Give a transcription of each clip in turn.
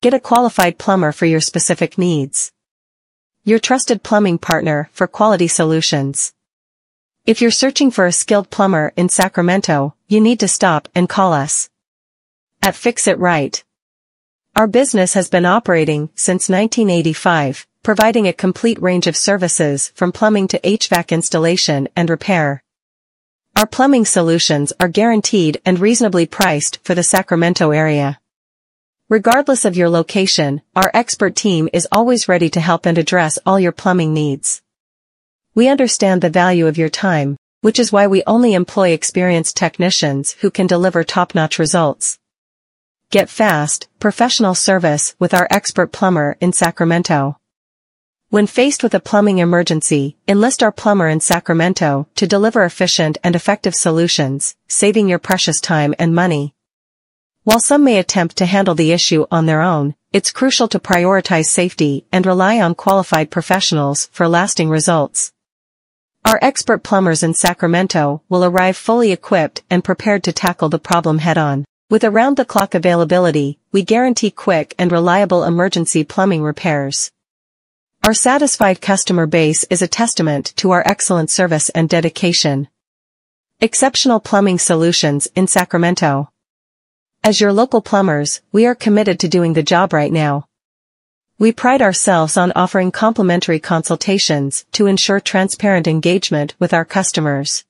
Get a qualified plumber for your specific needs. Your trusted plumbing partner for quality solutions. If you're searching for a skilled plumber in Sacramento, you need to stop and call us at Fix It Right. Our business has been operating since 1985, providing a complete range of services from plumbing to HVAC installation and repair. Our plumbing solutions are guaranteed and reasonably priced for the Sacramento area. Regardless of your location, our expert team is always ready to help and address all your plumbing needs. We understand the value of your time, which is why we only employ experienced technicians who can deliver top-notch results. Get fast, professional service with our expert plumber in Sacramento. When faced with a plumbing emergency, enlist our plumber in Sacramento to deliver efficient and effective solutions, saving your precious time and money. While some may attempt to handle the issue on their own, it's crucial to prioritize safety and rely on qualified professionals for lasting results. Our expert plumbers in Sacramento will arrive fully equipped and prepared to tackle the problem head-on. With around-the-clock availability, we guarantee quick and reliable emergency plumbing repairs. Our satisfied customer base is a testament to our excellent service and dedication. Exceptional plumbing solutions in Sacramento. As your local plumbers, we are committed to doing the job right now. We pride ourselves on offering complimentary consultations to ensure transparent engagement with our customers.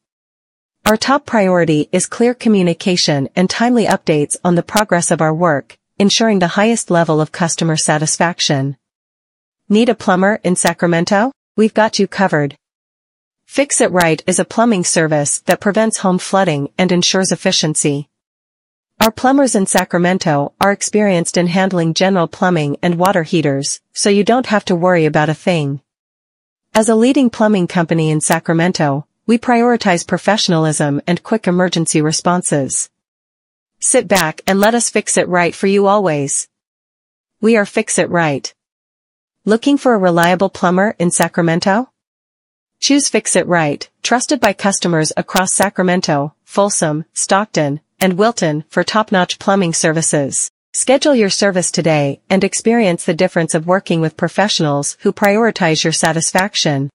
Our top priority is clear communication and timely updates on the progress of our work, ensuring the highest level of customer satisfaction. Need a plumber in Sacramento? We've got you covered. Fix It Right is a plumbing service that prevents home flooding and ensures efficiency. Our plumbers in Sacramento are experienced in handling general plumbing and water heaters, so you don't have to worry about a thing. As a leading plumbing company in Sacramento, we prioritize professionalism and quick emergency responses. Sit back and let us fix it right for you always. We are Fix It Right. Looking for a reliable plumber in Sacramento? Choose Fix It Right, trusted by customers across Sacramento, Folsom, Stockton, and Wilton for top-notch plumbing services. Schedule your service today and experience the difference of working with professionals who prioritize your satisfaction.